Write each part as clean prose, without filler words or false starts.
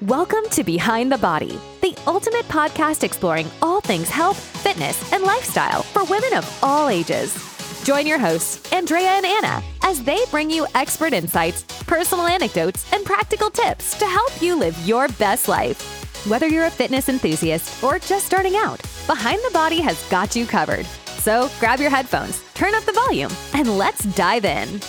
Welcome to Behind the Body, the ultimate podcast exploring all things health, fitness, and lifestyle for women of all ages. Join your hosts, Andrea and Anna, as they bring you expert insights, personal anecdotes, and practical tips to help you live your best life. Whether you're a fitness enthusiast or just starting out, Behind the Body has got you covered. So grab your headphones, turn up the volume, and let's dive in.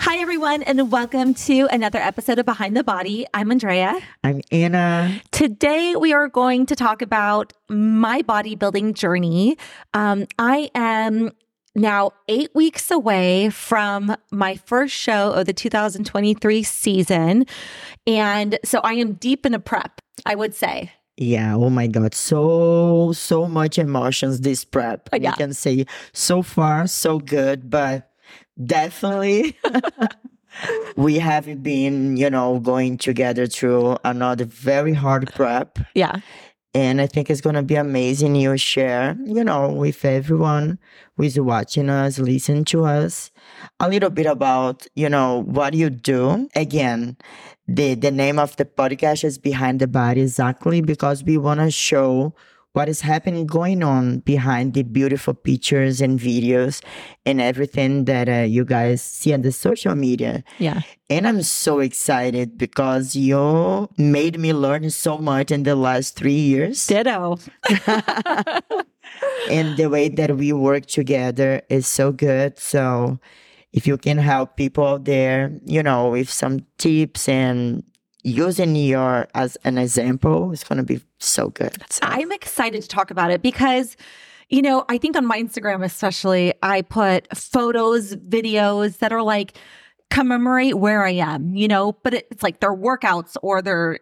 Hi, everyone, and welcome to another episode of Behind the Body. I'm Andrea. I'm Anna. Today, we are going to talk about my bodybuilding journey. I am now 8 weeks away from my first show of the 2023 season, and so I am deep in a prep, I would say. Yeah, oh my God, so much emotions this prep. Yeah. You can say so far, so good, but definitely, we have been, going together through another very hard prep. Yeah. And I think it's going to be amazing. You share, with everyone who is watching us, listen to us, a little bit about, what you do. Again, the name of the podcast is Behind the Body, exactly, because we want to show what is happening, going on behind the beautiful pictures and videos and everything that you guys see on the social media. Yeah. And I'm so excited because you made me learn so much in the last 3 years. Ditto. And the way that we work together is so good. So if you can help people out there, with some tips and using your as an example, it's going to be so good. So I'm excited to talk about it because, I think on my Instagram especially, I put photos, videos that are like commemorate where I am, but it's like their workouts or their,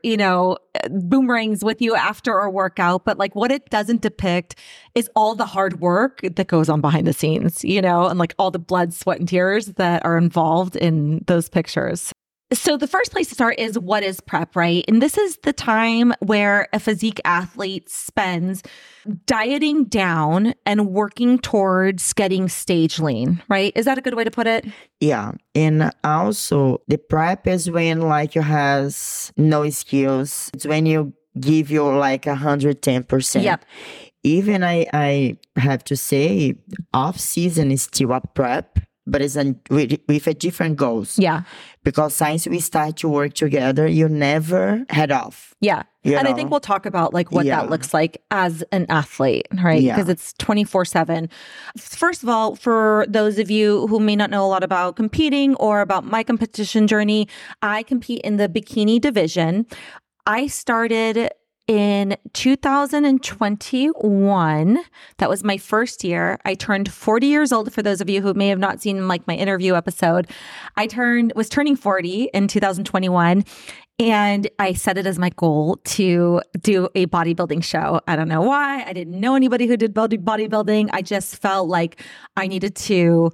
boomerangs with you after a workout. But like what it doesn't depict is all the hard work that goes on behind the scenes, and like all the blood, sweat, and tears that are involved in those pictures. So the first place to start is what is prep, right? And this is the time where a physique athlete spends dieting down and working towards getting stage lean, right? Is that a good way to put it? Yeah. And also the prep is when you has no skills. It's when you give your 110%. Yep. Even I have to say off season is still a prep. But it's with a different goals. Yeah. Because since we start to work together, you never head off. Yeah. I think we'll talk about what that looks like as an athlete, right? Because it's 24/7. First of all, for those of you who may not know a lot about competing or about my competition journey, I compete in the bikini division. I started in 2021, that was my first year. I turned 40 years old. For those of you who may have not seen my interview episode, I was turning 40 in 2021, and I set it as my goal to do a bodybuilding show. I don't know why. I didn't know anybody who did bodybuilding. I just felt like I needed to,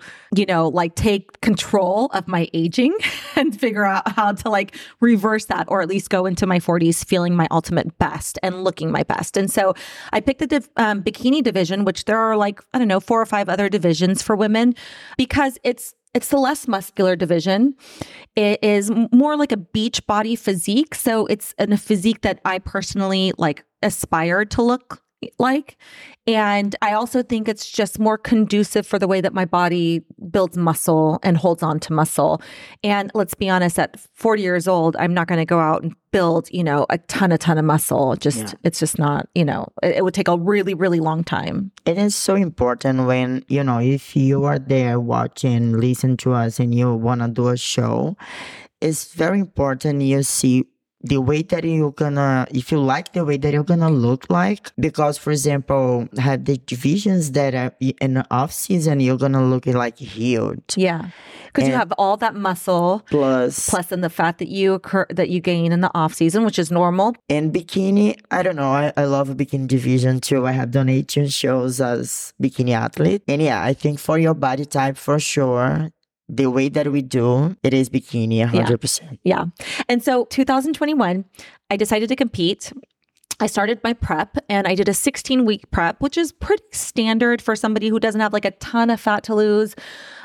take control of my aging and figure out how to reverse that, or at least go into my 40s feeling my ultimate best and looking my best. And so I picked the bikini division, which there are 4 or 5 other divisions for women, because it's the less muscular division. It is more like a beach body physique. So it's a physique that I personally aspire to look like. And I also think it's just more conducive for the way that my body builds muscle and holds on to muscle. And let's be honest, at 40 years old, I'm not going to go out and build, a ton of muscle. It's just not, it would take a really, really long time. It is so important when, if you are there watching, listen to us, and you want to do a show, it's very important you see the way that if you like the way that you're gonna look like, because for example, have the divisions that are in the off season, you're gonna look like healed. Yeah, because you have all that muscle plus in the fat that you gain in the off season, which is normal. And bikini, I don't know. I love bikini division too. I have done 18 shows as bikini athlete, and I think for your body type for sure, the way that we do, it is bikini 100%. Yeah. And so 2021, I decided to compete. I started my prep and I did a 16-week prep, which is pretty standard for somebody who doesn't have a ton of fat to lose.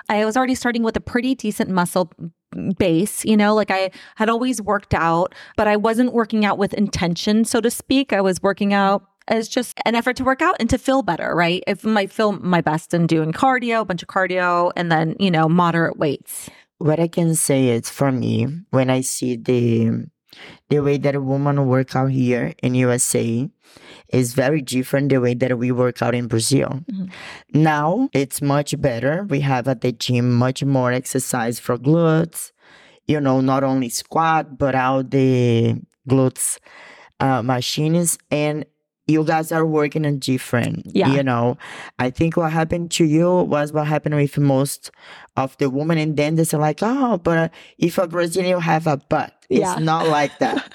I was already starting with a pretty decent muscle base, you know, like I had always worked out, but I wasn't working out with intention, so to speak. I was working out as just an effort to work out and to feel better, right? If I feel my best in doing cardio, a bunch of cardio, and then, you know, moderate weights. What I can say is, for me, when I see the way that a woman work out here in USA is very different the way that we work out in Brazil. Mm-hmm. Now it's much better. We have at the gym much more exercise for glutes, you know, not only squat, but out the glutes machines. And you guys are working on different, you know. I think what happened to you was what happened with most of the women. And then they say like, oh, but if a Brazilian have a butt, it's not like that.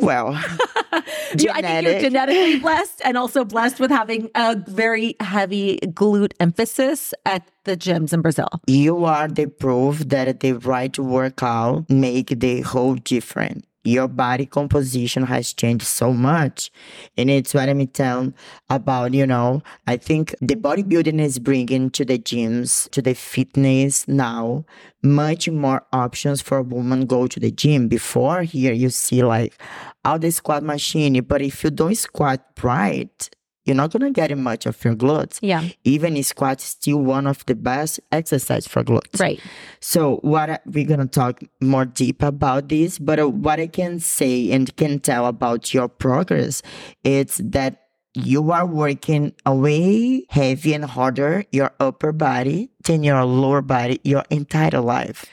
Well, I think you're genetically blessed and also blessed with having a very heavy glute emphasis at the gyms in Brazil. You are the proof that the right workout make the whole difference. Your body composition has changed so much. And it's what I'm telling about, you know, I think the bodybuilding is bringing to the gyms, to the fitness now, much more options for a woman go to the gym. Before here, you see like all the squat machine, but if you don't squat right, you're not going to get much of your glutes. Yeah. Even squat is still one of the best exercise for glutes. Right. So what we're going to talk more deep about this, but what I can say and can tell about your progress is that you are working way heavy and harder your upper body than your lower body your entire life.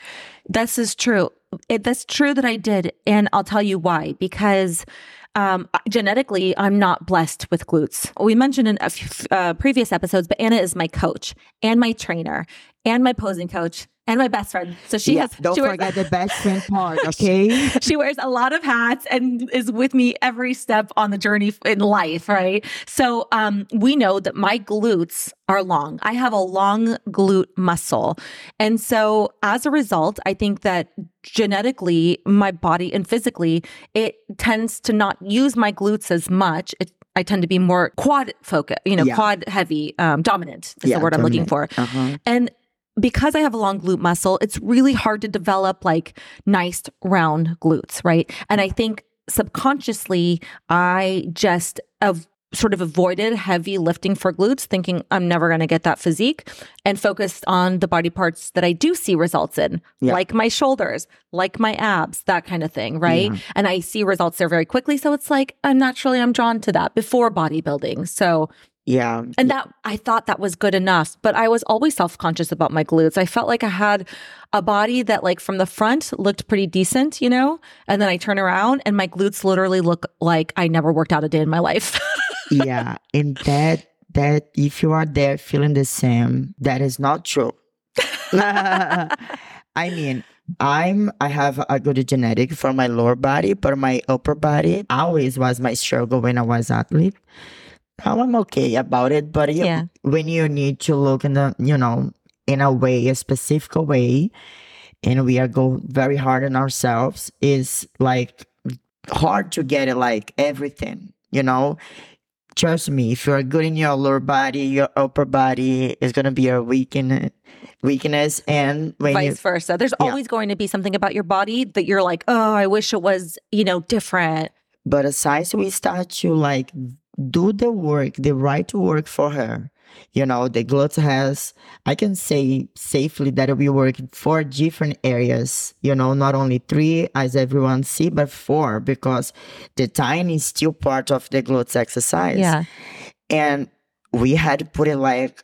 This is true. That's true that I did. And I'll tell you why. Because genetically, I'm not blessed with glutes. We mentioned in a few previous episodes, but Anna is my coach and my trainer and my posing coach and my best friend. So she has... Don't forget the best friend part, okay? She wears a lot of hats and is with me every step on the journey in life, right? So we know that my glutes are long. I have a long glute muscle. And so as a result, I think that genetically, my body and physically, it tends to not use my glutes as much. I tend to be more quad focused, you know, quad heavy, dominant is the word I'm looking for. Uh-huh. And because I have a long glute muscle, it's really hard to develop like nice round glutes, right? And I think subconsciously, I just sort of avoided heavy lifting for glutes, thinking I'm never going to get that physique, and focused on the body parts that I do see results in, like my shoulders, like my abs, that kind of thing, right? Yeah. And I see results there very quickly. So it's like, naturally, I'm drawn to that before bodybuilding. So... Yeah. And that I thought that was good enough, but I was always self-conscious about my glutes. I felt like I had a body that like from the front looked pretty decent, you know, and then I turn around and my glutes literally look like I never worked out a day in my life. Yeah. And that if you are there feeling the same, that is not true. I mean, I have a good genetic for my lower body, but my upper body always was my struggle when I was athlete. I'm okay about it, but when you need to look in the, you know, in a way, a specific way, and we are go very hard on ourselves, is like hard to get it, like everything, you know. Trust me, if you're good in your lower body, your upper body is going to be your weakness. And when vice versa, there's always going to be something about your body that you're like, oh, I wish it was, you know, different. But as we start to like do the work, the right work for her. You know, the glutes has, I can say safely that we work in 4 different areas, you know, not only 3 as everyone see, but 4, because the tiny is still part of the glutes exercise. Yeah. And we had put it like,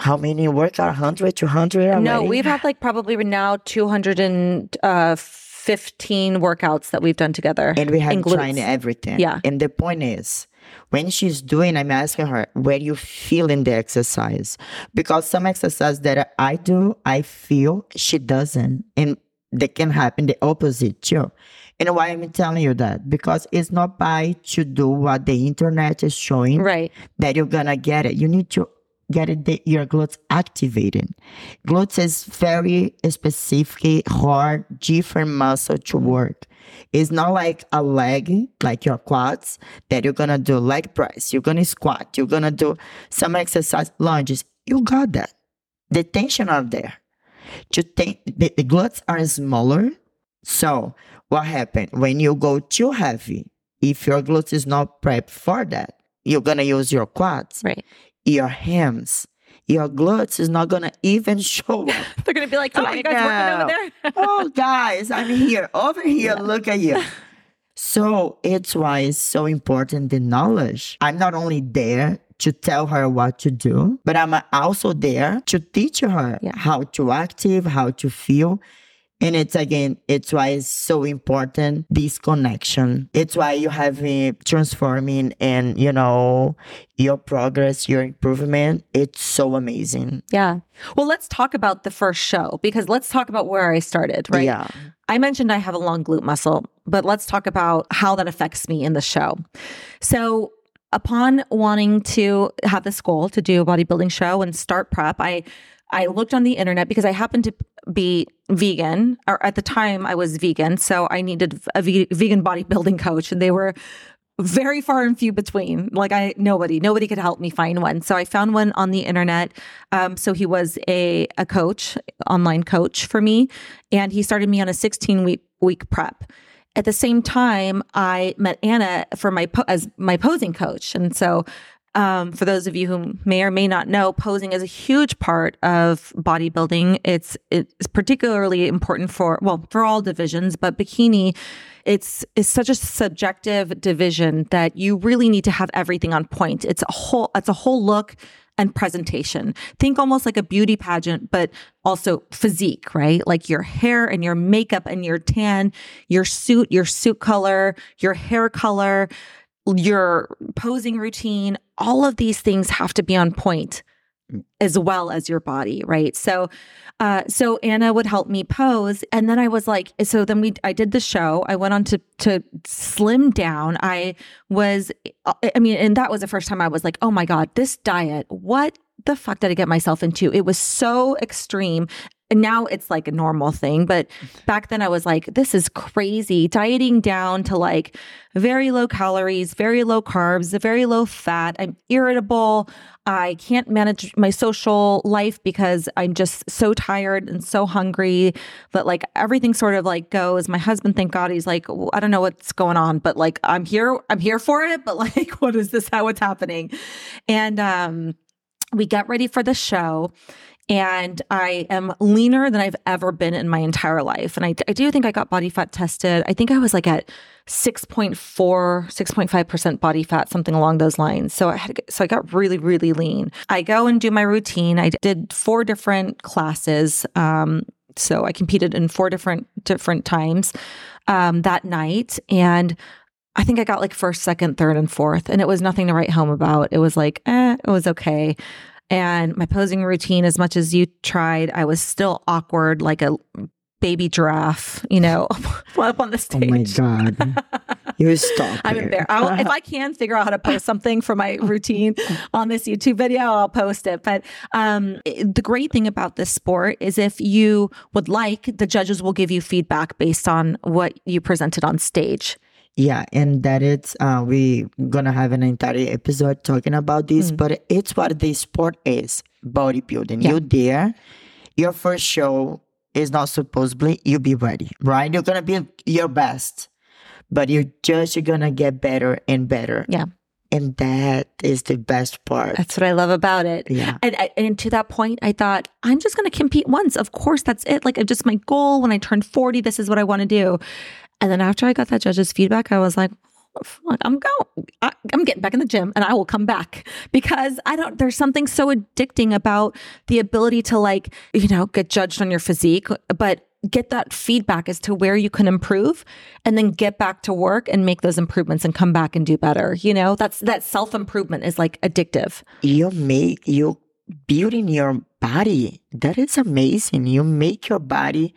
how many workout? 100, 200 already? No, we've had like probably now 215 workouts that we've done together. And we have tried everything. Yeah. And the point is, when she's doing, I'm asking her, where you feel in the exercise? Because some exercise that I do, I feel she doesn't. And that can happen the opposite too. And why I'm telling you that? Because it's not by to do what the internet is showing that you're going to get it. You need to get it, your glutes activated. Glutes is very specific, hard, different muscle to work. It's not like a leg, like your quads, that you're going to do leg press, you're going to squat, you're going to do some exercise lunges. You got that. The tension are there. to take the glutes are smaller. So what happened when you go too heavy? If your glutes is not prepped for that, you're gonna use your quads, right? Your hams. Your glutes is not going to even show up. They're going to be like, oh, you guys working over there? Oh, guys, I'm here. Over here, yeah. Look at you. So it's why it's so important, the knowledge. I'm not only there to tell her what to do, but I'm also there to teach her how to active, how to feel. And it's why it's so important, this connection. It's why you have transforming and, your progress, your improvement. It's so amazing. Yeah. Well, let's talk about the first show, because let's talk about where I started, right? Yeah. I mentioned I have a long glute muscle, but let's talk about how that affects me in the show. So upon wanting to have this goal to do a bodybuilding show and start prep, I looked on the internet because I happened to be vegan, or at the time I was vegan. So I needed a vegan bodybuilding coach, and they were very far and few between. Like nobody could help me find one. So I found one on the internet. So he was a coach, online coach for me. And he started me on a 16-week prep. At the same time, I met Anna for as my posing coach. And so for those of you who may or may not know, posing is a huge part of bodybuilding. It's particularly important for all divisions, but bikini, it's such a subjective division that you really need to have everything on point. It's a whole look and presentation. Think almost like a beauty pageant, but also physique, right? Like your hair and your makeup and your tan, your suit color, your hair color, your posing routine, all of these things have to be on point as well as your body, right? So Anna would help me pose. And then I was like, I did the show. I went on to slim down. And that was the first time I was like, oh my God, this diet, what the fuck did I get myself into? It was so extreme. And now it's like a normal thing. But back then I was like, this is crazy. Dieting down to like very low calories, very low carbs, very low fat. I'm irritable. I can't manage my social life because I'm just so tired and so hungry. But like everything sort of like goes. My husband, thank God, he's like, well, I don't know what's going on, but like I'm here for it. But like, what is this? How it's happening? And we got ready for the show. And I am leaner than I've ever been in my entire life. And I do think I got body fat tested. I think I was like at 6.4, 6.5% body fat, something along those lines. So I got really, really lean. I go and do my routine. I did 4 different classes. So I competed in 4 different times that night. And I think I got like first, second, third, and fourth. And it was nothing to write home about. It was like, it was okay. And my posing routine, as much as you tried, I was still awkward, like a baby giraffe, up on the stage. Oh my God. You're stuck. I'm embarrassed. If I can figure out how to post something for my routine on this YouTube video, I'll post it. But the great thing about this sport is if you would like, the judges will give you feedback based on what you presented on stage. Yeah, and that it's we're going to have an entire episode talking about this, but it's what this sport is, bodybuilding. Yeah. You're there, your first show is not supposedly, you'll be ready, right? You're going to be your best, but you're just going to get better and better. Yeah. And that is the best part. That's what I love about it. Yeah. And to that point, I thought, I'm just going to compete once. Of course, that's it. Like, just my goal when I turn 40, this is what I want to do. And then after I got that judge's feedback, I was like, I'm getting back in the gym and I will come back because there's something so addicting about the ability to like, get judged on your physique, but get that feedback as to where you can improve and then get back to work and make those improvements and come back and do better. That self-improvement is like addictive. You're building your body. That is amazing. You make your body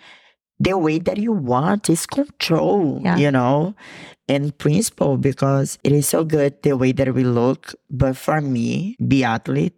the way that you want is control, and principle, because it is so good the way that we look. But for me, biathlete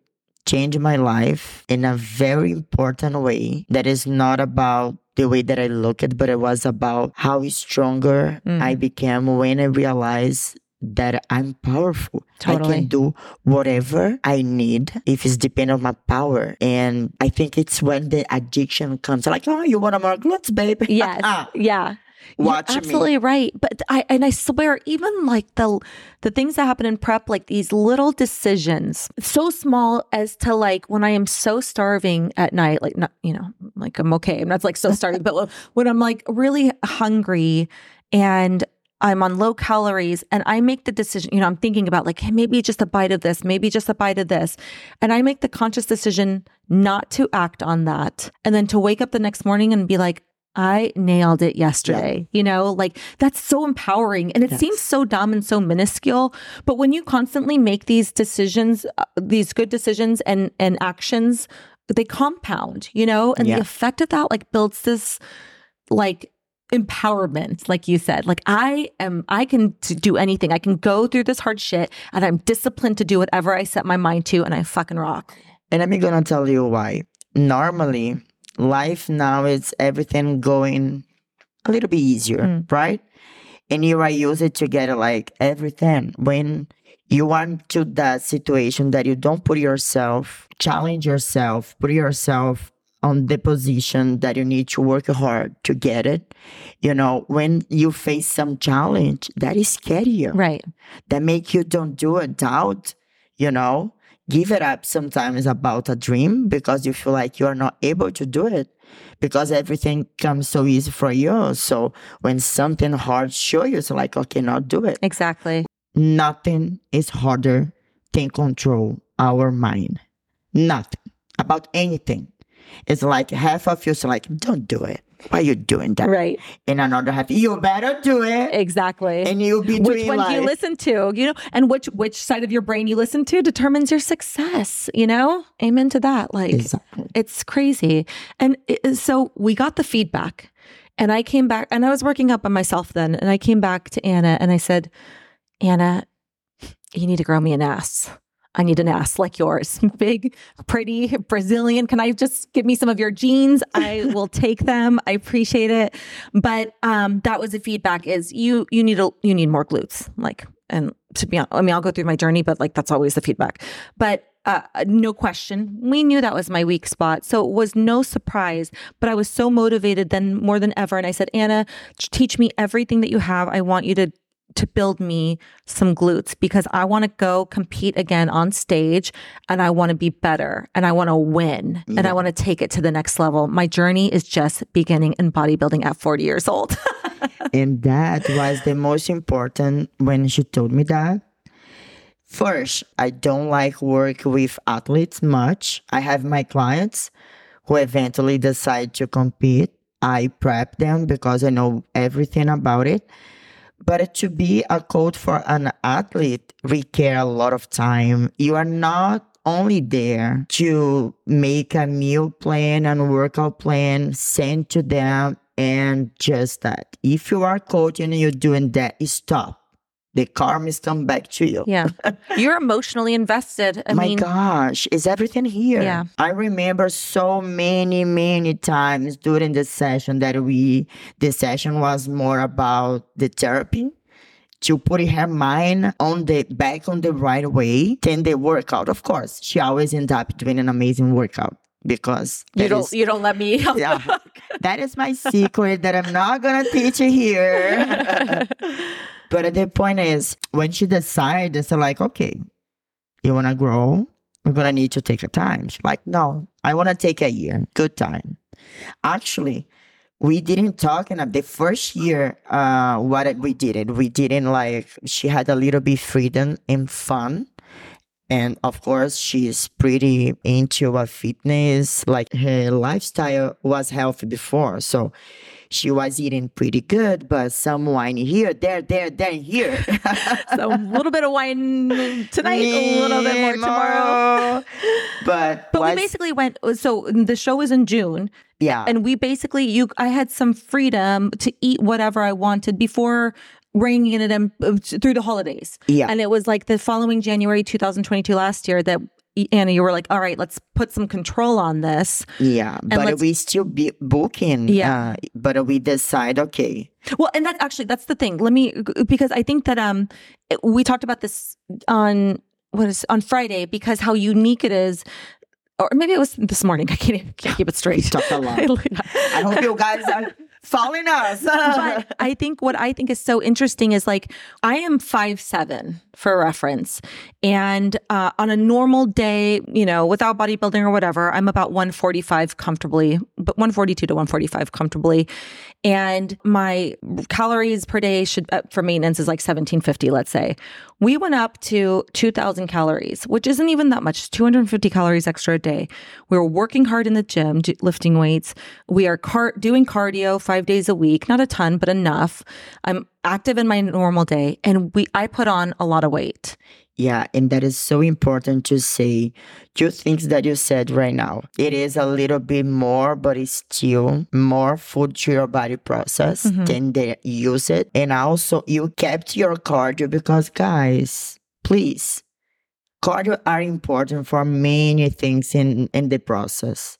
changed my life in a very important way that is not about the way that I looked, but it was about how stronger I became when I realized that I'm powerful. Totally. I can do whatever I need if it's dependent on my power. And I think it's when the addiction comes, like, oh, you want more glutes, babe? Yes. Yeah. Watch You're absolutely me. Right. But I swear, even like the things that happen in prep, like these little decisions, so small as to like when I am so starving at night, like, not, you know, like I'm okay. I'm not like so starving, but when I'm like really hungry and I'm on low calories and I make the decision, you know, I'm thinking about like, hey, maybe just a bite of this, maybe just a bite of this. And I make the conscious decision not to act on that. And then to wake up the next morning and be like, I nailed it yesterday, you know, like that's so empowering. And it seems so dumb and so minuscule. But when you constantly make these decisions, these good decisions and actions, they compound, you know, and the effect of that like builds this like empowerment, like you said, like I can do anything. I can go through this hard shit and I'm disciplined to do whatever I set my mind to and I fucking rock. And I'm going to tell you why. Normally, life now is everything going a little bit easier, right? And here I use it to get like everything. When you are to that situation that you don't put yourself, challenge yourself, put yourself on the position that you need to work hard to get it. You know, when you face some challenge, that is scarier. Right. That make you don't do it, doubt, you know. Give it up sometimes about a dream because you feel like you are not able to do it because everything comes so easy for you. So when something hard shows you, it's like, okay, now do it. Exactly. Nothing is harder than control our mind. Nothing. About anything. It's like half of you is like, don't do it. Why are you doing that? Right. And another half, you better do it. Exactly. And you'll be doing which one life. You listen to, you know, and which side of your brain you listen to determines your success, you know? Amen to that. Like, exactly. It's crazy. And so we got the feedback and I came back and I was working out by myself then. And I came back to Anna and I said, Anna, you need to grow me an ass. I need an ass like yours. Big, pretty, Brazilian. Can I just give me some of your jeans? I will take them. I appreciate it. But that was the feedback is you need more glutes. Like, and to be honest, I mean, I'll go through my journey, but like, that's always the feedback. But no question, we knew that was my weak spot. So it was no surprise, but I was so motivated then more than ever. And I said, Anna, teach me everything that you have. I want you to build me some glutes because I want to go compete again on stage and I want to be better and I want to win and I want to take it to the next level. My journey is just beginning in bodybuilding at 40 years old. And that was the most important when she told me that. First, I don't like work with athletes much. I have my clients who eventually decide to compete. I prep them because I know everything about it. But to be a coach for an athlete requires a lot of time. You are not only there to make a meal plan and workout plan, send to them, and just that. If you are coaching and you're doing that, stop. The karmas come back to you. Yeah. You're emotionally invested. My gosh, is everything here? Yeah. I remember so many times during the session that the session was more about the therapy to put her mind back on the right way than the workout. Of course, she always ends up doing an amazing workout. Because you don't let me. Yeah, that is my secret that I'm not going to teach you here. But the point is, when she decided, it's like, okay, you want to grow? We're going to need to take a time. She's like, no, I want to take a year. Good time. Actually, we didn't talk enough. The first year, what we didn't like, she had a little bit freedom and fun. And of course, she's pretty into a fitness, like her lifestyle was healthy before. So she was eating pretty good, but some wine here, there, here. So a little bit of wine tonight, a little bit more tomorrow. But we basically went, so the show was in June. Yeah. And we basically, I had some freedom to eat whatever I wanted before bringing it in through the holidays. Yeah. And it was like the following January 2022 last year that, Anna, you were like, all right, let's put some control on this. Yeah, but we still be booking. Yeah. But we decide, okay. Well, and that's the thing. Let me, because I think that we talked about this on Friday, because how unique it is. Or maybe it was this morning. I can't keep it straight. You talked a lot. I hope you guys are following us. But I think what I think is so interesting is, like, I am 5'7", for reference. And on a normal day, you know, without bodybuilding or whatever, I'm about 145 comfortably, but 142 to 145 comfortably. And my calories per day should, for maintenance, is like 1750, let's say. We went up to 2000 calories, which isn't even that much. 250 calories extra a day. We're working hard in the gym, lifting weights. We are doing cardio 5 days a week, not a ton, but enough. I'm active in my normal day, and I put on a lot of weight. Yeah, and that is so important to say. Two things that you said right now. It is a little bit more, but it's still more food to your body process than they use it. And also, you kept your cardio, because, guys, please, cardio are important for many things in the process.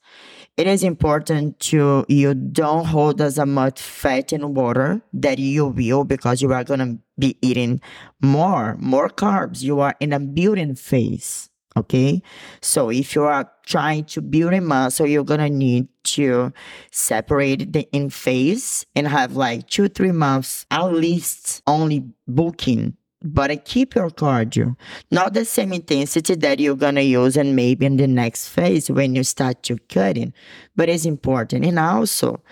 It is important to you don't hold as much fat and water that you will, because you are going to be eating more carbs. You are in a building phase, okay? So if you are trying to build a muscle, you're going to need to separate the in phase and have like 2-3 months at least only bulking. But keep your cardio, not the same intensity that you're going to use and maybe in the next phase when you start to cutting, but it's important. And also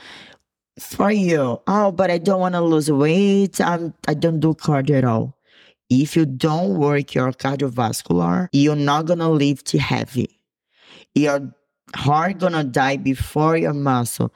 for you, but I don't want to lose weight. I don't do cardio at all. If you don't work your cardiovascular, you're not going to lift heavy. Your heart going to die before your muscle.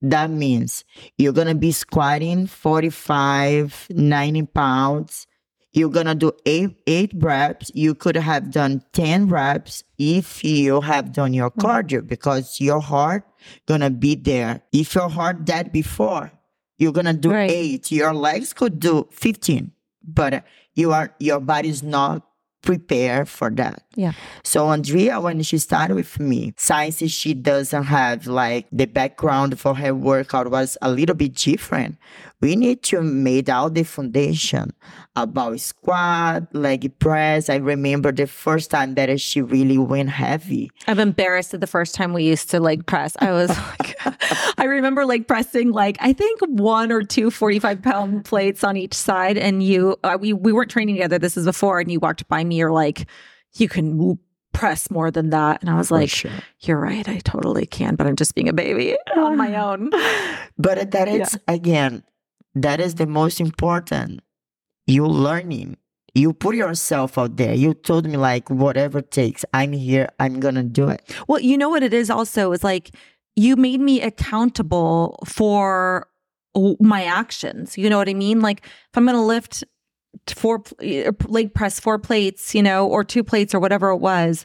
That means you're going to be squatting 45, 90 pounds. You're going to do eight reps. You could have done 10 reps if you have done your cardio, because your heart going to be there. If your heart died before, you're going to do 8. Your legs could do 15, but your body's not prepared for that. Yeah. So Andrea, when she started with me, since she doesn't have like the background for her workout was a little bit different, we need to made out the foundation about squat, leg press. I remember the first time that she really went heavy. I'm embarrassed that the first time we used to leg press, I was like, I remember leg pressing like I think 1 or 2 45-pound plates on each side, and you we weren't training together. This is before, and you walked by me. You're like, you can press more than that. And I was like, sure, you're right. I totally can, but I'm just being a baby on my own. But that is, again, that is the most important. You're learning. You put yourself out there. You told me like, whatever it takes, I'm here. I'm going to do it. Well, you know what it is also is like, you made me accountable for my actions. You know what I mean? Like if I'm going to lift 4 leg press 4 plates, you know, or 2 plates or whatever it was,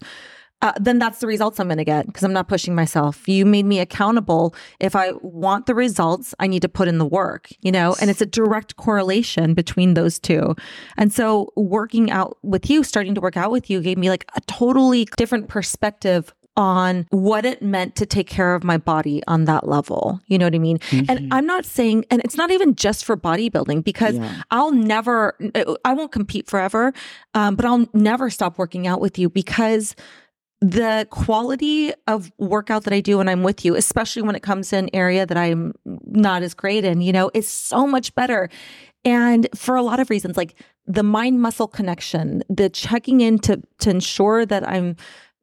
then that's the results I'm going to get because I'm not pushing myself. You made me accountable. If I want the results, I need to put in the work, you know, and it's a direct correlation between those two. And so working out with you, starting to work out with you gave me like a totally different perspective on what it meant to take care of my body on that level. You know what I mean? And I'm not saying, and it's not even just for bodybuilding, because I won't compete forever, but I'll never stop working out with you, because the quality of workout that I do when I'm with you, especially when it comes to an area that I'm not as great in, you know, is so much better. And for a lot of reasons, like the mind-muscle connection, the checking in to ensure that I'm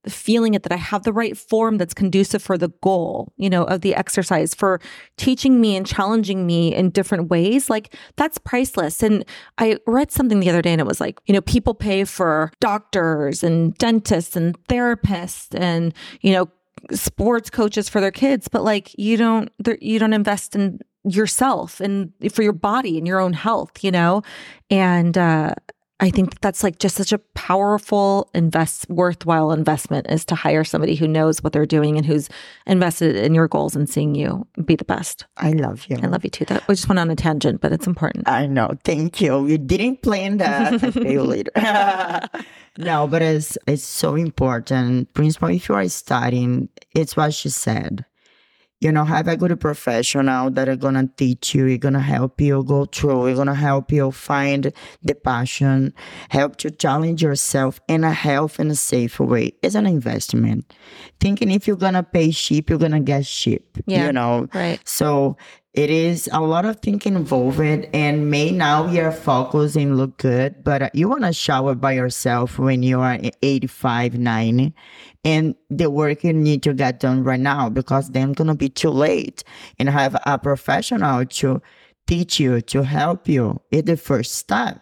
feeling it, that I have the right form that's conducive for the goal, you know, of the exercise, for teaching me and challenging me in different ways. Like that's priceless. And I read something the other day and it was like, you know, people pay for doctors and dentists and therapists and, you know, sports coaches for their kids, but like you don't invest in yourself and for your body and your own health, you know? And, I think that's like just such a powerful, worthwhile investment, is to hire somebody who knows what they're doing and who's invested in your goals and seeing you be the best. I love you. I love you too. That we just went on a tangent, but it's important. I know. Thank you. We didn't plan that. I'll pay you later. No, but it's so important. Principal, if you are studying, it's what she said. have a good professional that are going to teach you, you're going to help you go through, you're going to help you find the passion, help you challenge yourself in a healthy and a safe way. It's an investment. Thinking if you're going to pay cheap, you're going to get cheap, Right. So it is a lot of things involved, and may now you're focused and look good, but you want to shower by yourself when you are 85, 90, and the work you need to get done right now, because then it's going to be too late, and have a professional to teach you, to help you. It's the first step.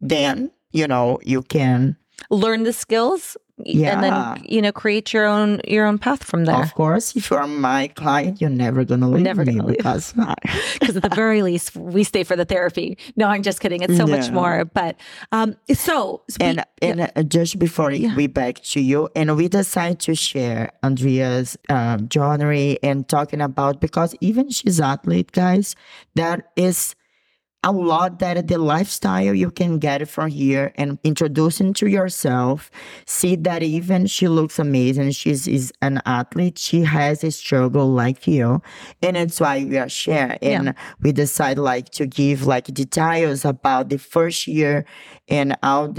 Then, you can learn the skills. Yeah. And then, create your own path from there. Of course, if you're my client, you're never going to leave me. Because at the very least, we stay for the therapy. No, I'm just kidding. It's so much more. But just before we back to you, and we decided to share Andrea's journey and talking about, because even she's athlete, guys, that is a lot that the lifestyle you can get from here, and introducing to yourself, see that even she looks amazing. She's an athlete. She has a struggle like you. And that's why we are sharing. And we decide to give details about the first year and how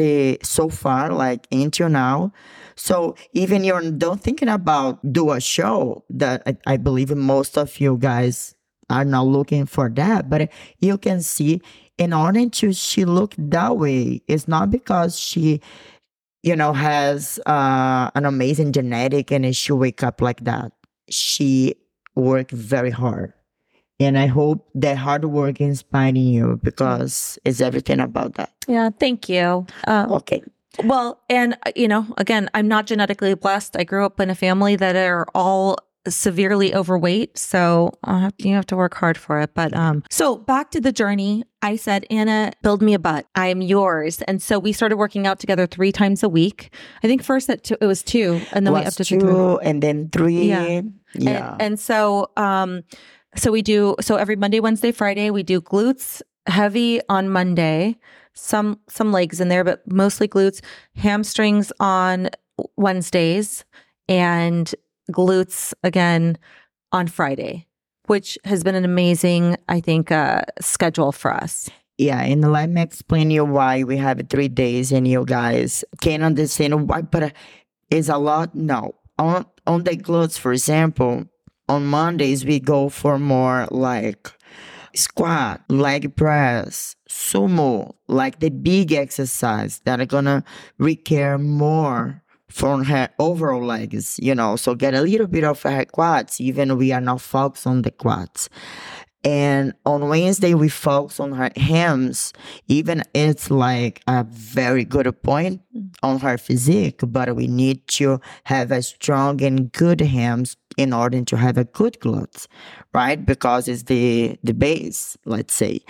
so far until now. So even you're don't thinking about do a show that I believe most of you guys are not looking for that, but you can see in order to she look that way, it's not because she has an amazing genetic and she wake up like that. She worked very hard, and I hope that hard work inspiring you, because it's everything about that. Thank you. Okay. Well, and again, I'm not genetically blessed. I grew up in a family that are all severely overweight, so you have to work hard for it. But so back to the journey, I said, Anna, build me a butt. I'm yours. And so we started working out together 3 times a week. I think first it was 2, and then we upped it to 2, and then 3. Yeah. And so, so every Monday, Wednesday, Friday, we do glutes heavy on Monday, some legs in there, but mostly glutes, hamstrings on Wednesdays, and glutes again on Friday, which has been an amazing, I think, schedule for us. Yeah, and let me explain you why we have 3 days, and you guys can understand why, but it's a lot. No, on the glutes, for example, on Mondays, we go for more squat, leg press, sumo, the big exercise that are going to require more from her overall legs, so get a little bit of her quads, even we are not focused on the quads. And on Wednesday, we focus on her hams, even it's a very good point on her physique, but we need to have a strong and good hams in order to have a good glutes, right? Because it's the base, let's say.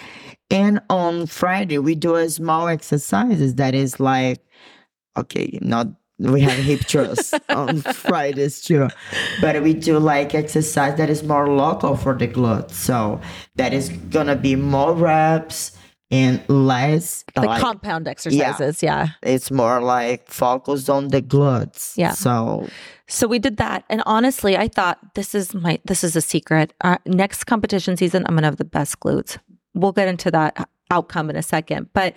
And on Friday, we do a small exercises that is we have hip thrusts on Fridays too. But we do exercise that is more local for the glutes. So that is going to be more reps and less. Compound exercises, yeah. It's more focused on the glutes. Yeah. So we did that. And honestly, I thought this is a secret. Next competition season, I'm going to have the best glutes. We'll get into that outcome in a second. But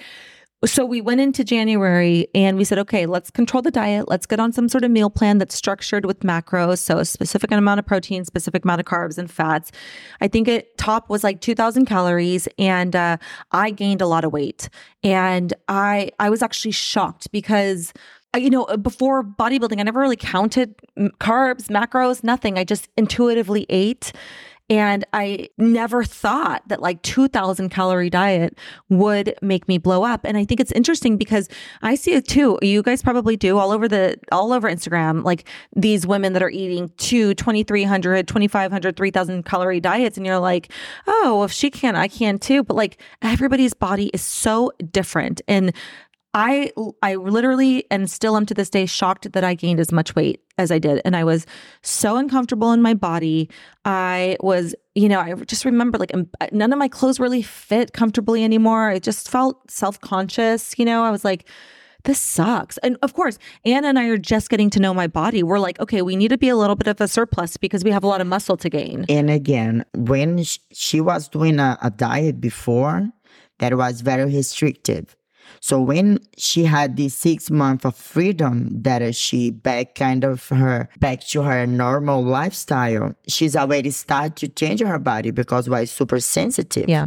so we went into January and we said, okay, let's control the diet. Let's get on some sort of meal plan that's structured with macros. So a specific amount of protein, specific amount of carbs and fats. I think it top was 2,000 calories, and I gained a lot of weight. And I was actually shocked because before bodybuilding, I never really counted carbs, macros, nothing. I just intuitively ate. And I never thought that 2,000 calorie diet would make me blow up. And I think it's interesting because I see it too. You guys probably do all over Instagram, these women that are eating 2,300, 2,500, 3,000 calorie diets. And you're oh, well, if she can, I can too. But everybody's body is so different. And I literally, and still am to this day, shocked that I gained as much weight as I did. And I was so uncomfortable in my body. I was, I just remember none of my clothes really fit comfortably anymore. I just felt self-conscious. I was this sucks. And of course, Anna and I are just getting to know my body. We're like, okay, we need to be a little bit of a surplus because we have a lot of muscle to gain. And again, when she was doing a diet before that was very restrictive. So when she had the 6 months of freedom that she back to her normal lifestyle, she's already started to change her body because was super sensitive. Yeah.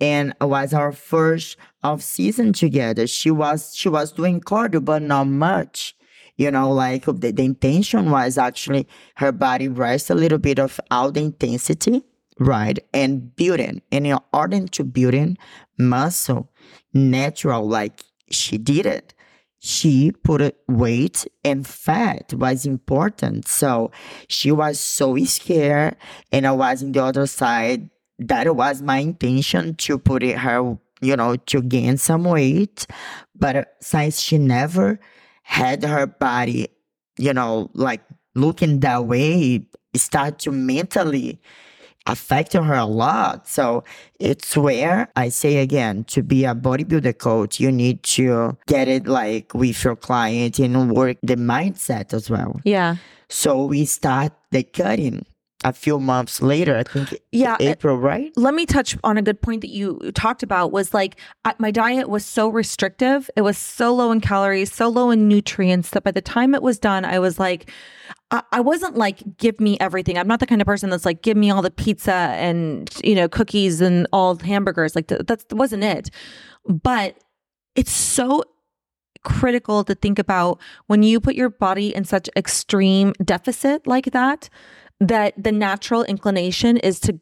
And it was our first off season together. She was doing cardio, but not much. You know, like the intention was actually her body rest a little bit of all the intensity. Right. And building, and in order to building muscle, natural, like she did it, she put weight, and fat was important. So she was so scared, and I was on the other side. That was my intention, to put her, you know, to gain some weight. But since she never had her body, you know, like looking that way, it started to mentally affected her a lot. So it's where I say again, to be a bodybuilder coach, you need to get it like with your client and work the mindset as well. Yeah. So we start the cutting a few months later, I think. Yeah, April, right? Let me touch on a good point that you talked about was like, my diet was so restrictive. It was so low in calories, so low in nutrients that by the time it was done, I was like, I wasn't like, give me everything. I'm not the kind of person that's like, give me all the pizza and, you know, cookies and all hamburgers. Like that wasn't it. But it's so critical to think about when you put your body in such extreme deficit like that the natural inclination is to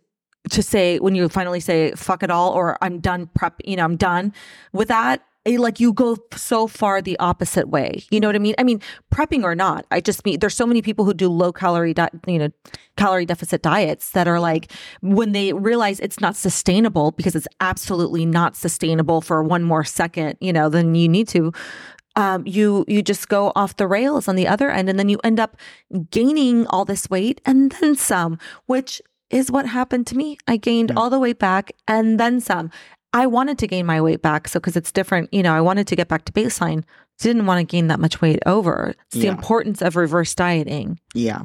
say, when you finally say, fuck it all, or I'm done prep, you know, I'm done with that. Like you go so far the opposite way. You know what I mean? I mean, prepping or not, I just mean, there's so many people who do low calorie, calorie deficit diets that are like, when they realize it's not sustainable, because it's absolutely not sustainable for one more second, you know, than you need to, you just go off the rails on the other end. And then you end up gaining all this weight and then some, which is what happened to me. I gained all the weight back and then some. I wanted to gain my weight back. So, because it's different, you know, I wanted to get back to baseline. Didn't want to gain that much weight over. It's the importance of reverse dieting. Yeah.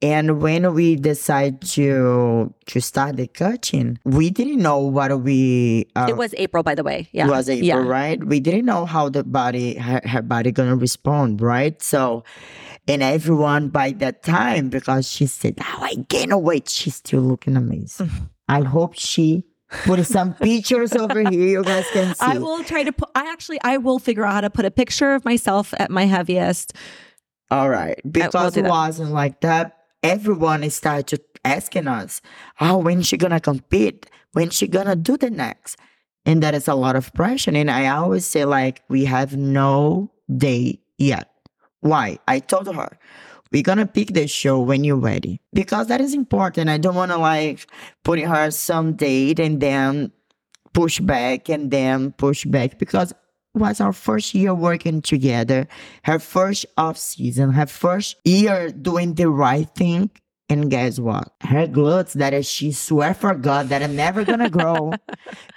And when we decided to start the coaching, we didn't know what we... it was April, by the way. Yeah. It was April, right? We didn't know how the body, her body going to respond, right? So, and everyone by that time, because she said, oh, I gained weight. She's still looking amazing. Mm-hmm. I hope she... put some pictures over here, you guys can see. I will try to put, I will figure out how to put a picture of myself at my heaviest. All right. Because it wasn't like that. Everyone started asking us, oh, when she going to compete? When she going to do the next? And that is a lot of pressure. And I always say, like, we have no day yet. Why? I told her, we're going to pick the show when you're ready. Because that is important. I don't want to like put her some date and then push back because it was our first year working together, her first off season, her first year doing the right thing. And guess what? Her glutes that she swear for God that are never going to grow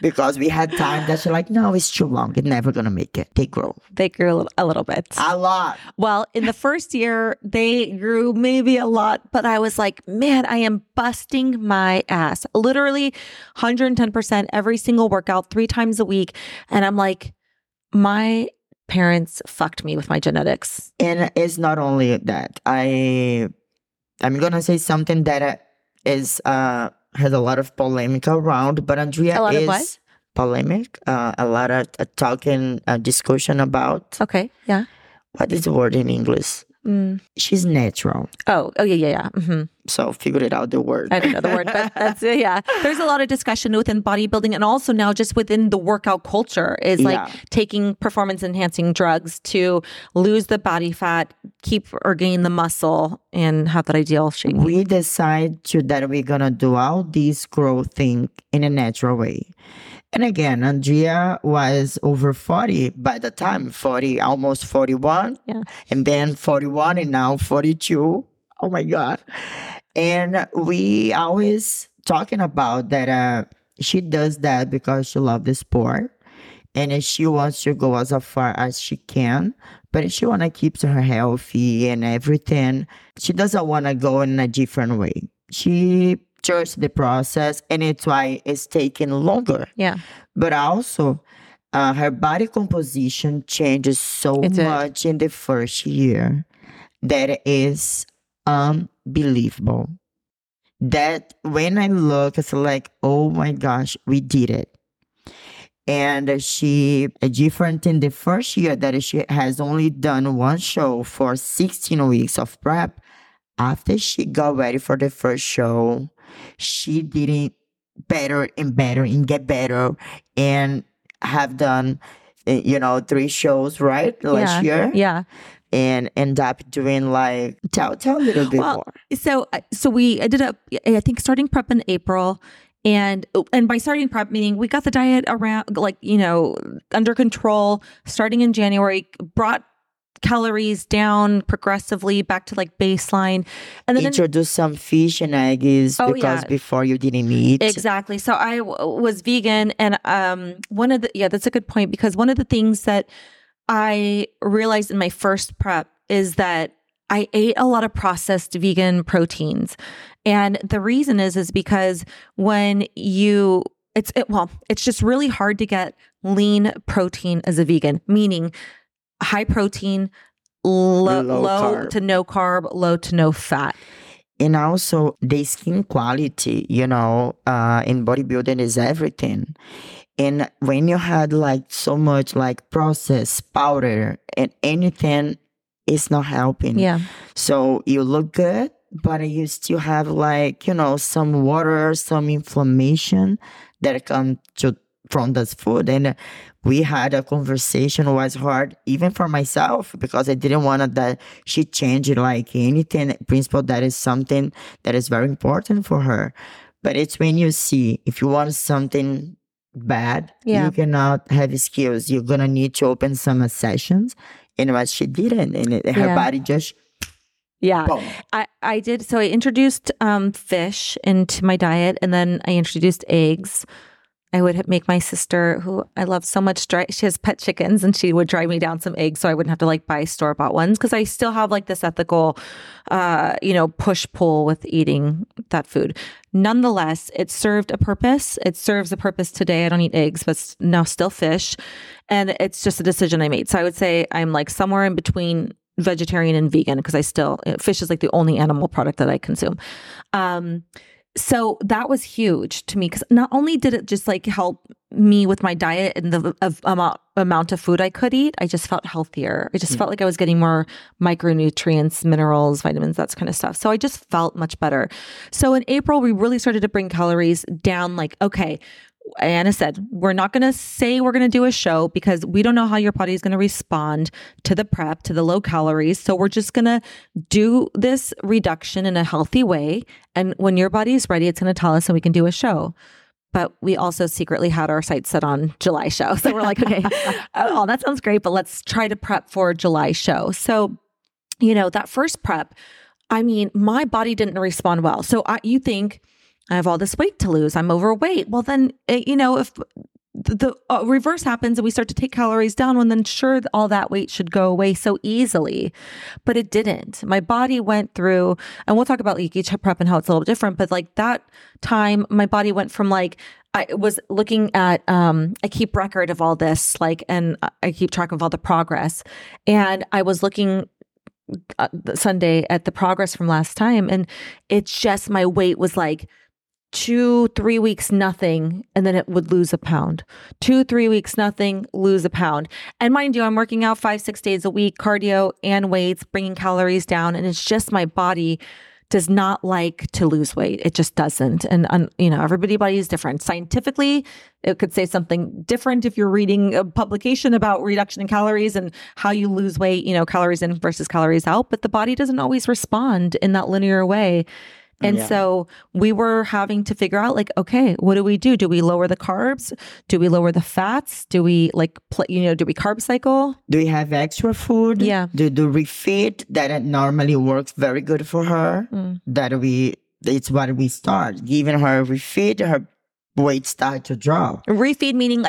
because we had time that she's like, no, it's too long. It's never going to make it. They grow. They grew a little bit. A lot. Well, in the first year, they grew maybe a lot, but I was like, man, I am busting my ass. Literally 110% every single workout 3 times a week. And I'm like, my parents fucked me with my genetics. And it's not only that. I'm going to say something that is has a lot of polemic around, but Andrea is... what? Polemic. A lot of talking, discussion about... Okay, yeah. What is the word in English? She's natural. Oh, yeah. Mm-hmm. So figured it out the word. I don't know the word, but that's it, yeah. There's a lot of discussion within bodybuilding and also now just within the workout culture is like taking performance enhancing drugs to lose the body fat, keep or gain the muscle and have that ideal shape. We decide that we're going to do all these growth thing in a natural way. And again, Andrea was over 40 by the time, almost 41, and then 41 and now 42. Oh my God. And we always talking about that she does that because she loves the sport and then she wants to go as far as she can, but she want to keep her healthy and everything. She doesn't want to go in a different way. She chose the process, and it's why it's taking longer. Yeah. But also, her body composition changes so much in the first year that is unbelievable. That when I look, it's like, oh my gosh, we did it. And she, different in the first year that she has only done one show for 16 weeks of prep. After she got ready for the first show, she did it better and better and get better and have done, you know, 3 shows, right? Last year. Yeah. And end up doing like, tell a little bit more. So we ended up, I think, starting prep in April. And by starting prep, meaning we got the diet around, like, you know, under control, starting in January, brought calories down progressively back to like baseline, and then introduce some fish and eggs because before you didn't eat. Exactly. So I was vegan, and one of the that's a good point, because one of the things that I realized in my first prep is that I ate a lot of processed vegan proteins. And the reason is because when you, it's just really hard to get lean protein as a vegan, meaning high protein, low to no carb, low to no fat. And also the skin quality, you know, in bodybuilding is everything. And when you had like so much like processed powder and anything, it's not helping. Yeah. So you look good, but you still have like, you know, some water, some inflammation that comes from this food. And we had a conversation. It was hard even for myself because I didn't want that she changed like anything. Principle that is something that is very important for her. But it's when you see, if you want something bad, you cannot have skills. You're going to need to open some sessions. And what she didn't, and her body just... Yeah, boom. I did. So I introduced fish into my diet, and then I introduced eggs. I would make my sister, who I love so much, she has pet chickens, and she would dry me down some eggs so I wouldn't have to like buy store-bought ones, because I still have like this ethical, you know, push-pull with eating that food. Nonetheless, it served a purpose. It serves a purpose today. I don't eat eggs, but now still fish. And it's just a decision I made. So I would say I'm like somewhere in between vegetarian and vegan, because I still, fish is like the only animal product that I consume. So that was huge to me, because not only did it just like help me with my diet and the amount of food I could eat, I just felt healthier. I just felt like I was getting more micronutrients, minerals, vitamins, that kind of stuff. So I just felt much better. So in April, we really started to bring calories down, like, okay, Anna said, we're not going to say we're going to do a show because we don't know how your body is going to respond to the prep, to the low calories. So we're just going to do this reduction in a healthy way. And when your body is ready, it's going to tell us and we can do a show. But we also secretly had our sights set on July show. So we're like, okay, oh, that sounds great, but let's try to prep for July show. So, you know, that first prep, I mean, my body didn't respond well. So you think, I have all this weight to lose. I'm overweight. Well, then, you know, if the reverse happens and we start to take calories down, well, then sure, all that weight should go away so easily. But it didn't. My body went through, and we'll talk about like each prep and how it's a little different, but like that time, my body went from like, I was looking at, I keep record of all this, like, and I keep track of all the progress. And I was looking Sunday at the progress from last time, and it's just my weight was like, 2-3 weeks, nothing. And then it would lose a pound. 2-3 weeks, nothing, lose a pound. And mind you, I'm working out 5-6 days a week, cardio and weights, bringing calories down. And it's just my body does not like to lose weight. It just doesn't. And you know, everybody's body is different. Scientifically, it could say something different if you're reading a publication about reduction in calories and how you lose weight, you know, calories in versus calories out. But the body doesn't always respond in that linear way. And so we were having to figure out like, okay, what do we do? Do we lower the carbs? Do we lower the fats? Do we like, you know, do we carb cycle? Do we have extra food? Yeah. Do we refeed? That normally works very good for her. It's what we start, giving her refeed, her weight start to drop. Refeed meaning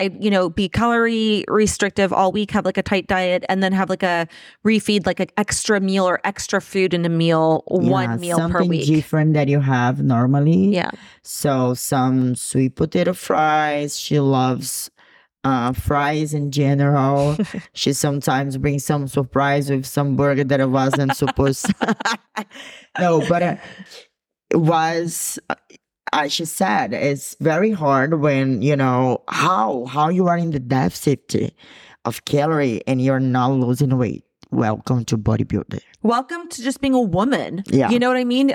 be calorie restrictive all week, have like a tight diet, and then have like a refeed, like an extra meal or extra food in a meal, one meal per week. Something different that you have normally. Yeah. So some sweet potato fries. She loves fries in general. She sometimes brings some surprise with some burger that I wasn't supposed to. No, but it was... As she said, it's very hard when, how you are in the deficit of calorie and you're not losing weight. Welcome to bodybuilding. Welcome to just being a woman. Yeah. You know what I mean?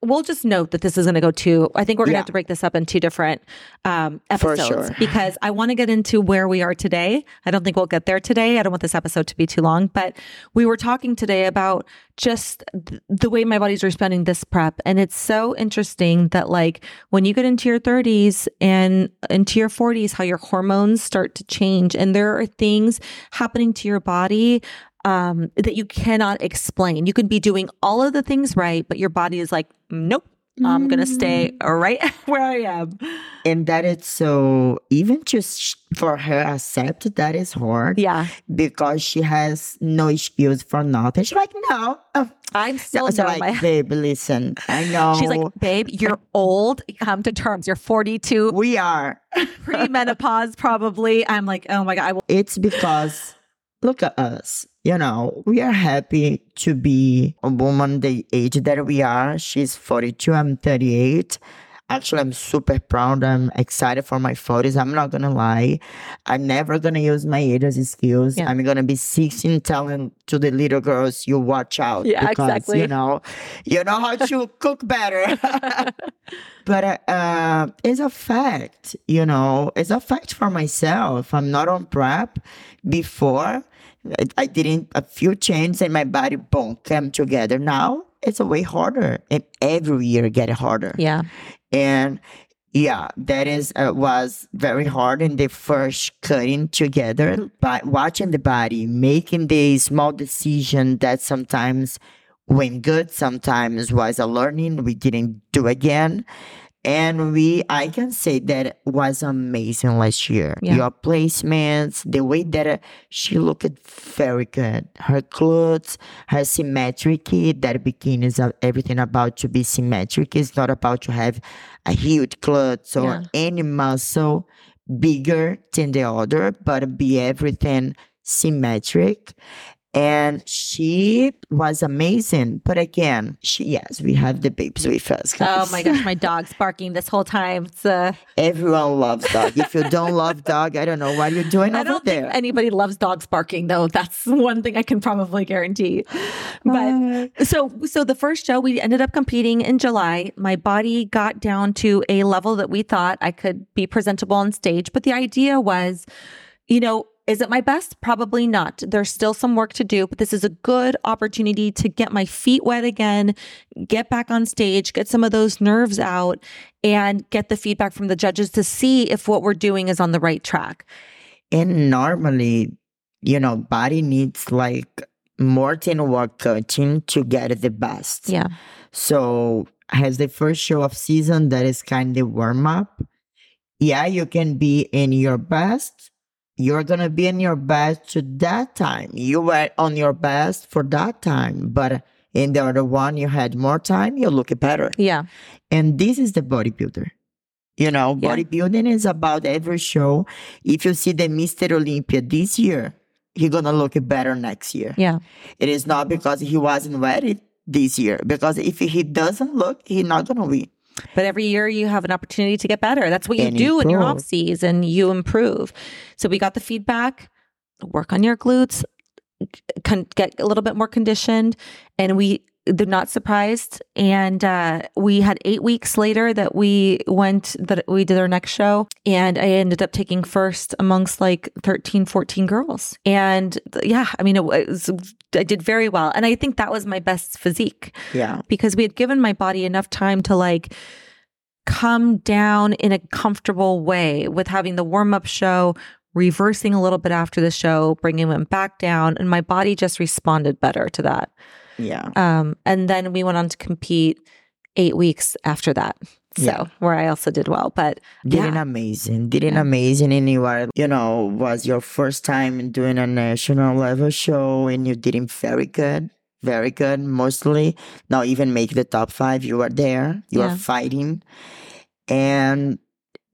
We'll just note that this is going to go to, I think we're going to have to break this up in two different episodes. For sure. Because I want to get into where we are today. I don't think we'll get there today. I don't want this episode to be too long, but we were talking today about just the way my body's responding this prep. And it's so interesting that when you get into your 30s and into your 40s, how your hormones start to change. And there are things happening to your body that you cannot explain. You could be doing all of the things right, but your body is like, nope, I'm going to stay right where I am. And that it's so, even just for her accept that is hard. Yeah. Because she has no excuse for nothing. She's like, no. I'm still babe, listen, I know. She's like, babe, you're old. Come to terms. You're 42. We are. Pre-menopause probably. I'm like, oh my God. It's because... Look at us, we are happy to be a woman the age that we are. She's 42, I'm 38. Actually, I'm super proud. I'm excited for my 40s. I'm not going to lie. I'm never going to use my age as skills. Yeah. I'm going to be 16 telling to the little girls, you watch out. Yeah, because, exactly. You know how to cook better. But it's a fact, It's a fact for myself. I'm not on prep. Before, I didn't a few changes and my body, boom, came together. Now, it's way harder. And every year get harder. Yeah. And that was very hard in the first cutting together, but watching the body, making the small decision that sometimes went good, sometimes was a learning we didn't do again. And I can say that was amazing last year. Yeah. Your placements, the way that she looked very good. Her clothes, her symmetric, that bikini is everything about to be symmetric. It's not about to have a huge clothes or any muscle bigger than the other, but be everything symmetric. And she was amazing. But again, we have the babes with us, guys. Oh my gosh, my dog's barking this whole time. Everyone loves dog. If you don't love dog, I don't know what you're doing over there. I don't think anybody loves dogs barking, though. That's one thing I can probably guarantee. But so the first show, we ended up competing in July. My body got down to a level that we thought I could be presentable on stage. But the idea was, is it my best? Probably not. There's still some work to do, but this is a good opportunity to get my feet wet again, get back on stage, get some of those nerves out, and get the feedback from the judges to see if what we're doing is on the right track. And normally, body needs more than work coaching to get the best. Yeah. So as the first show of season, that is kind of warm up. Yeah, you can be in your best. You're going to be in your best to that time. You were on your best for that time. But in the other one, you had more time, you look better. Yeah. And this is the bodybuilder. Bodybuilding is about every show. If you see the Mr. Olympia this year, he's going to look better next year. Yeah. It is not because he wasn't ready this year. Because if he doesn't look, he's not going to win. But every year you have an opportunity to get better. That's what you do in your off season. You improve. So we got the feedback, work on your glutes, get a little bit more conditioned. And they're not surprised. And we had 8 weeks later that we did our next show. And I ended up taking first amongst 13, 14 girls. And I did very well. And I think that was my best physique. Yeah. Because we had given my body enough time to come down in a comfortable way with having the warm-up show, reversing a little bit after the show, bringing them back down. And my body just responded better to that. Yeah. And then we went on to compete 8 weeks after that. So where I also did well, but did amazing. And you are, was your first time doing a national level show and you did very good. Mostly not even make the top 5. You are there, you are fighting. And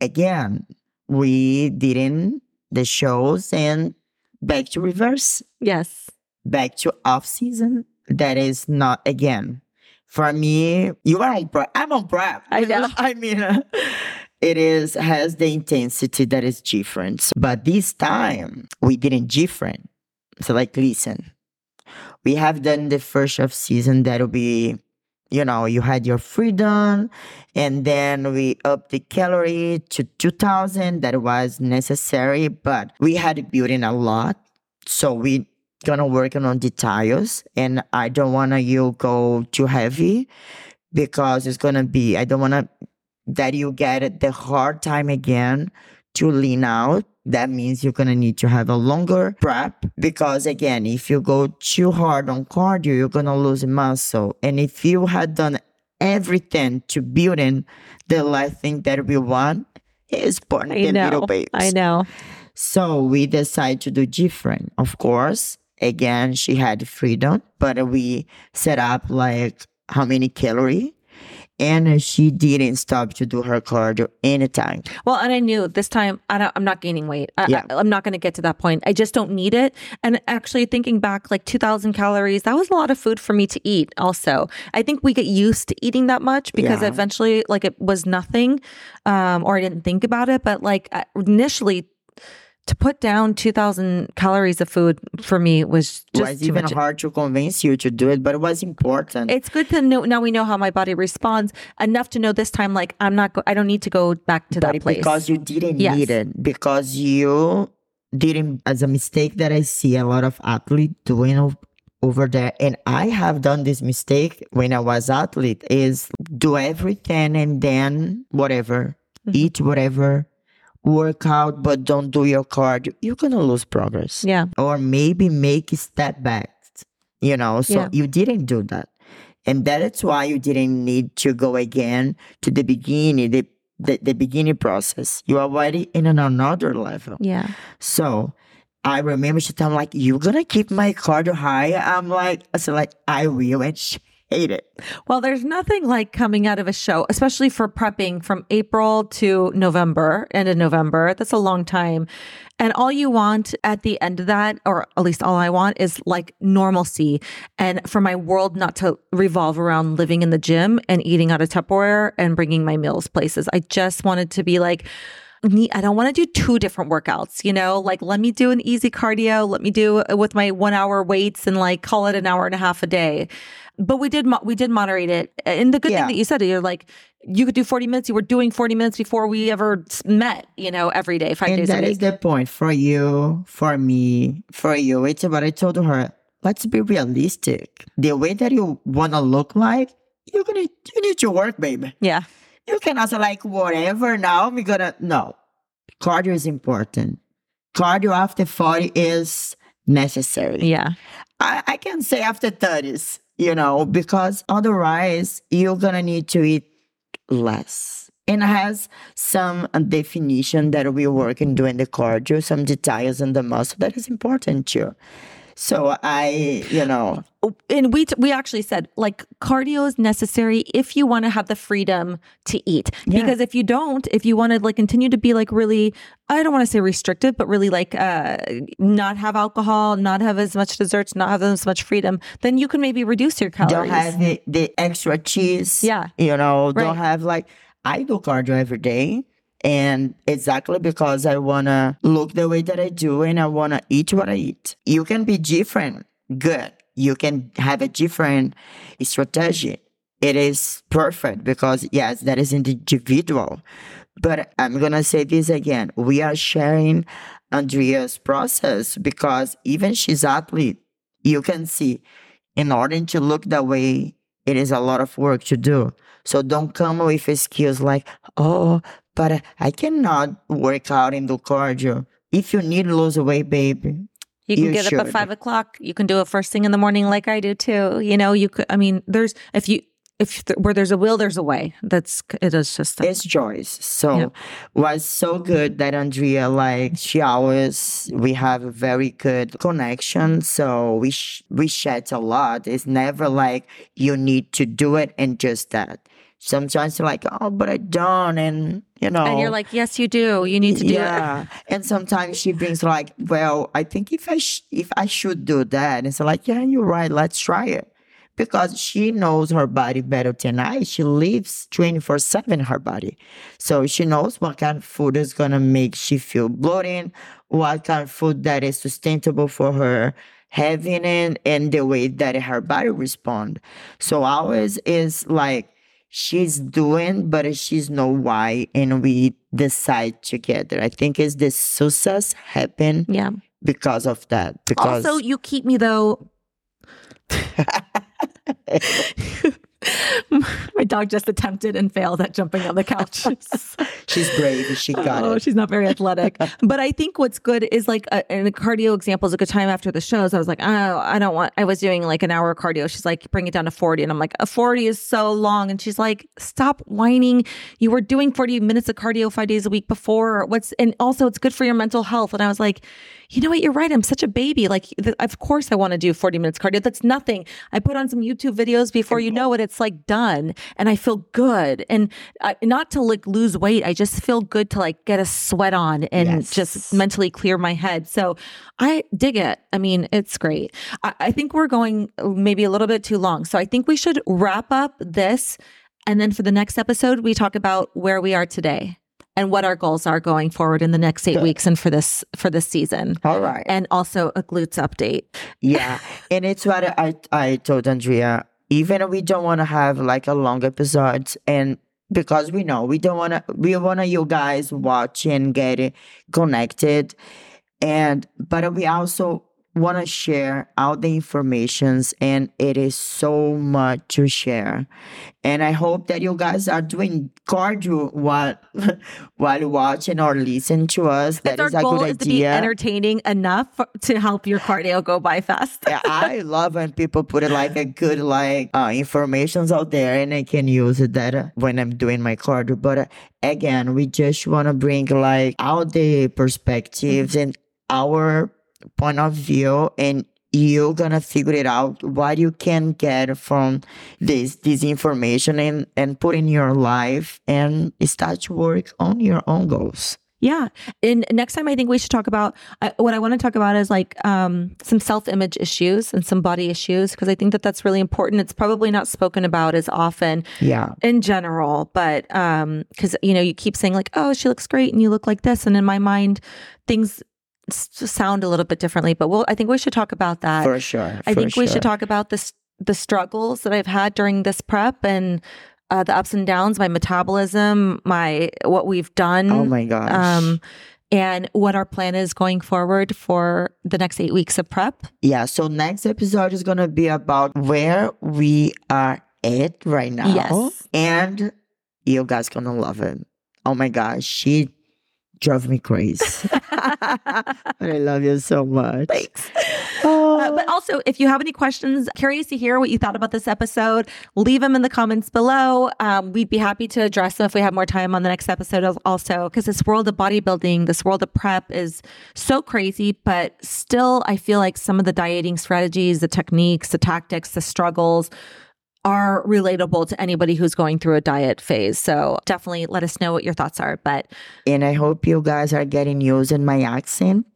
again, we didn't the shows and back to reverse. Yes. Back to off season. That is not again. For me, you are on prep. I'm on prep. I know. I mean, it has the intensity that is different. But this time, we didn't different. So, listen, we have done the first of season. That'll be, you had your freedom. And then we upped the calorie to 2,000. That was necessary. But we had building a lot. So, we gonna work on details, and I don't want you go too heavy because it's gonna be, I don't want that you get the hard time again to lean out. That means you're gonna need to have a longer prep because again, if you go too hard on cardio, you're gonna lose muscle. And if you had done everything to build in the last thing that we want is burn the little babes. I know. So we decide to do different, of course. Again, she had freedom, but we set up how many calories, and she didn't stop to do her cardio anytime. Well, and I knew this time I'm not gaining weight. I'm not going to get to that point. I just don't need it. And actually thinking back, 2,000 calories, that was a lot of food for me to eat also. I think we get used to eating that much because eventually it was nothing, or I didn't think about it. But initially, to put down 2,000 calories of food for me was just was even hard to convince you to do it, but it was important. It's good to know. Now we know how my body responds enough to know this time, I don't need to go back to that place. Because you didn't need it. Because you didn't, as a mistake that I see a lot of athletes doing over there. And I have done this mistake when I was athlete is do everything and then whatever, eat whatever. Work out, but don't do your cardio. You're going to lose progress. Yeah. Or maybe make a step back, So you didn't do that. And that's why you didn't need to go again to the beginning, the beginning process. You are already in another level. Yeah. So I remember she told me, you're going to keep my cardio high? I will. And she hate it. Well, there's nothing like coming out of a show, especially for prepping from April to November, end of November. That's a long time. And all you want at the end of that, or at least all I want, is normalcy. And for my world not to revolve around living in the gym and eating out of Tupperware and bringing my meals places. I just wanted to be I don't want to do 2 different workouts, let me do an easy cardio. Let me do with my 1 hour weights and call it an hour and a half a day. But we did moderate it. And the good thing that you said, you're you could do 40 minutes. You were doing 40 minutes before we ever met, every day, 5 days a week. And that is the point for you, for me, for you. It's what I told her. Let's be realistic. The way that you want to look you need to work, baby. Yeah. You can also whatever now we're going to, no. Cardio is important. Cardio after 40 is necessary. Yeah. I can say after 30s, because otherwise you're going to need to eat less. And has some definition that we work in doing the cardio, some details in the muscle that is important too. So and we actually said cardio is necessary if you want to have the freedom to eat, because if you don't, if you want to continue to be really, I don't want to say restricted, but really not have alcohol, not have as much desserts, not have as much freedom, then you can maybe reduce your calories. Don't have the extra cheese. Yeah. Right. Don't have I do cardio every day. And exactly because I want to look the way that I do and I want to eat what I eat. You can be different. Good. You can have a different strategy. It is perfect because, yes, that is individual. But I'm going to say this again. We are sharing Andrea's process because even she's athlete, you can see in order to look that way, it is a lot of work to do. So don't come with excuse but I cannot work out and do cardio. If you need to lose weight, baby, you can get up at 5 o'clock. You can do it first thing in the morning, like I do too. You could. I mean, there's if you where there's a will, there's a way. It's Joyce. So was so good that Andrea, we have a very good connection. So we chat a lot. It's never you need to do it and just that. Sometimes you're but I don't. And, and you're yes, you do. You need to do it. And sometimes she brings I think if I should do that. And so you're right. Let's try it. Because she knows her body better than I. She lives 24/7 her body. So she knows what kind of food is going to make she feel bloating, what kind of food that is sustainable for her having it, and the way that her body responds. So ours is she's doing, but she's know why, and we decide together. I think it's the success happen because of that. Because also, you keep me, though... My dog just attempted and failed at jumping on the couch. She's brave. She got it. She's not very athletic. But I think what's good is and the cardio example is a good time after the shows. I was I don't want, I was doing an hour of cardio. She's bring it down to 40. And I'm a 40 is so long. And she's stop whining. You were doing 40 minutes of cardio 5 days a week before. And also it's good for your mental health. And I was you know what? You're right. I'm such a baby. Of course I want to do 40 minutes cardio. That's nothing. I put on some YouTube videos before you know it. It's done. And I feel good. And not to lose weight. I just feel good to get a sweat on and just mentally clear my head. So I dig it. I mean, it's great. I think we're going maybe a little bit too long. So I think we should wrap up this. And then for the next episode, we talk about where we are today. And what our goals are going forward in the next 8 weeks and for this season. All right. And also a glutes update. Yeah. And it's what I told Andrea, even we don't want to have a long episode, and because we know we want you guys watch and get connected. But we also want to share all the informations, and it is so much to share. And I hope that you guys are doing cardio while watching or listening to us. That is a good idea. Our goal is to be entertaining enough to help your cardio go by fast. Yeah, I love when people put a good informations out there, and I can use that when I'm doing my cardio. But again, we just want to bring all the perspectives and our point of view, and you're gonna figure it out what you can get from this information and put in your life and start to work on your own goals. Yeah. And next time I think we should talk about what I want to talk about is some self-image issues and some body issues, because I think that that's really important. It's probably not spoken about as often in general, but because you keep saying oh, she looks great and you look like this. And in my mind, things sound a little bit differently, but I think we should talk about that. For sure. I think we should talk about the struggles that I've had during this prep and the ups and downs, my metabolism, what we've done. Oh my gosh. And what our plan is going forward for the next 8 weeks of prep. Yeah. So next episode is going to be about where we are at right now. Yes. And you guys are going to love it. Oh my gosh. She drove me crazy. I love you so much. Thanks. But also, if you have any questions, curious to hear what you thought about this episode, leave them in the comments below. We'd be happy to address them if we have more time on the next episode also, because this world of bodybuilding, this world of prep is so crazy, but still I feel some of the dieting strategies, the techniques, the tactics, the struggles are relatable to anybody who's going through a diet phase. So definitely let us know what your thoughts are. And I hope you guys are getting used in my accent.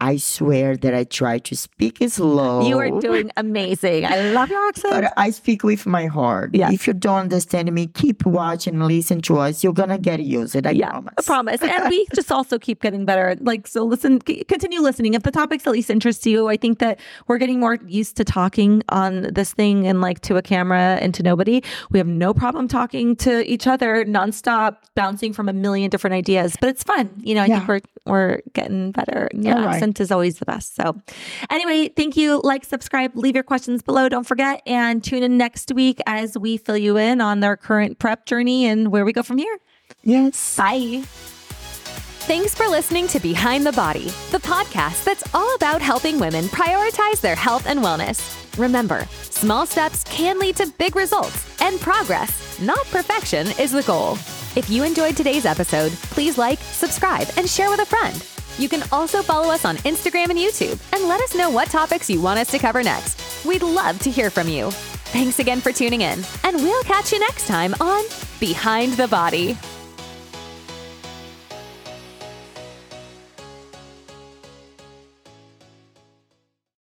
I swear that I try to speak slow. You are doing amazing. I love your accent. But I speak with my heart. Yes. If you don't understand me, keep watching and listen to us. You're going to get used. I promise. I promise. And we just also keep getting better. So listen, continue listening. If the topic's at least interests you, I think that we're getting more used to talking on this thing and to a camera and to nobody. We have no problem talking to each other nonstop, bouncing from a million different ideas. But it's fun. I think we're getting better. Yeah. Right. Accent is always the best. So anyway, thank you. Subscribe, leave your questions below. Don't forget, and tune in next week as we fill you in on our current prep journey and where we go from here. Yes. Bye. Thanks for listening to Behind the Body, the podcast that's all about helping women prioritize their health and wellness. Remember, small steps can lead to big results, and progress, not perfection, is the goal. If you enjoyed today's episode, please like, subscribe, and share with a friend. You can also follow us on Instagram and YouTube and let us know what topics you want us to cover next. We'd love to hear from you. Thanks again for tuning in, and we'll catch you next time on Behind the Body.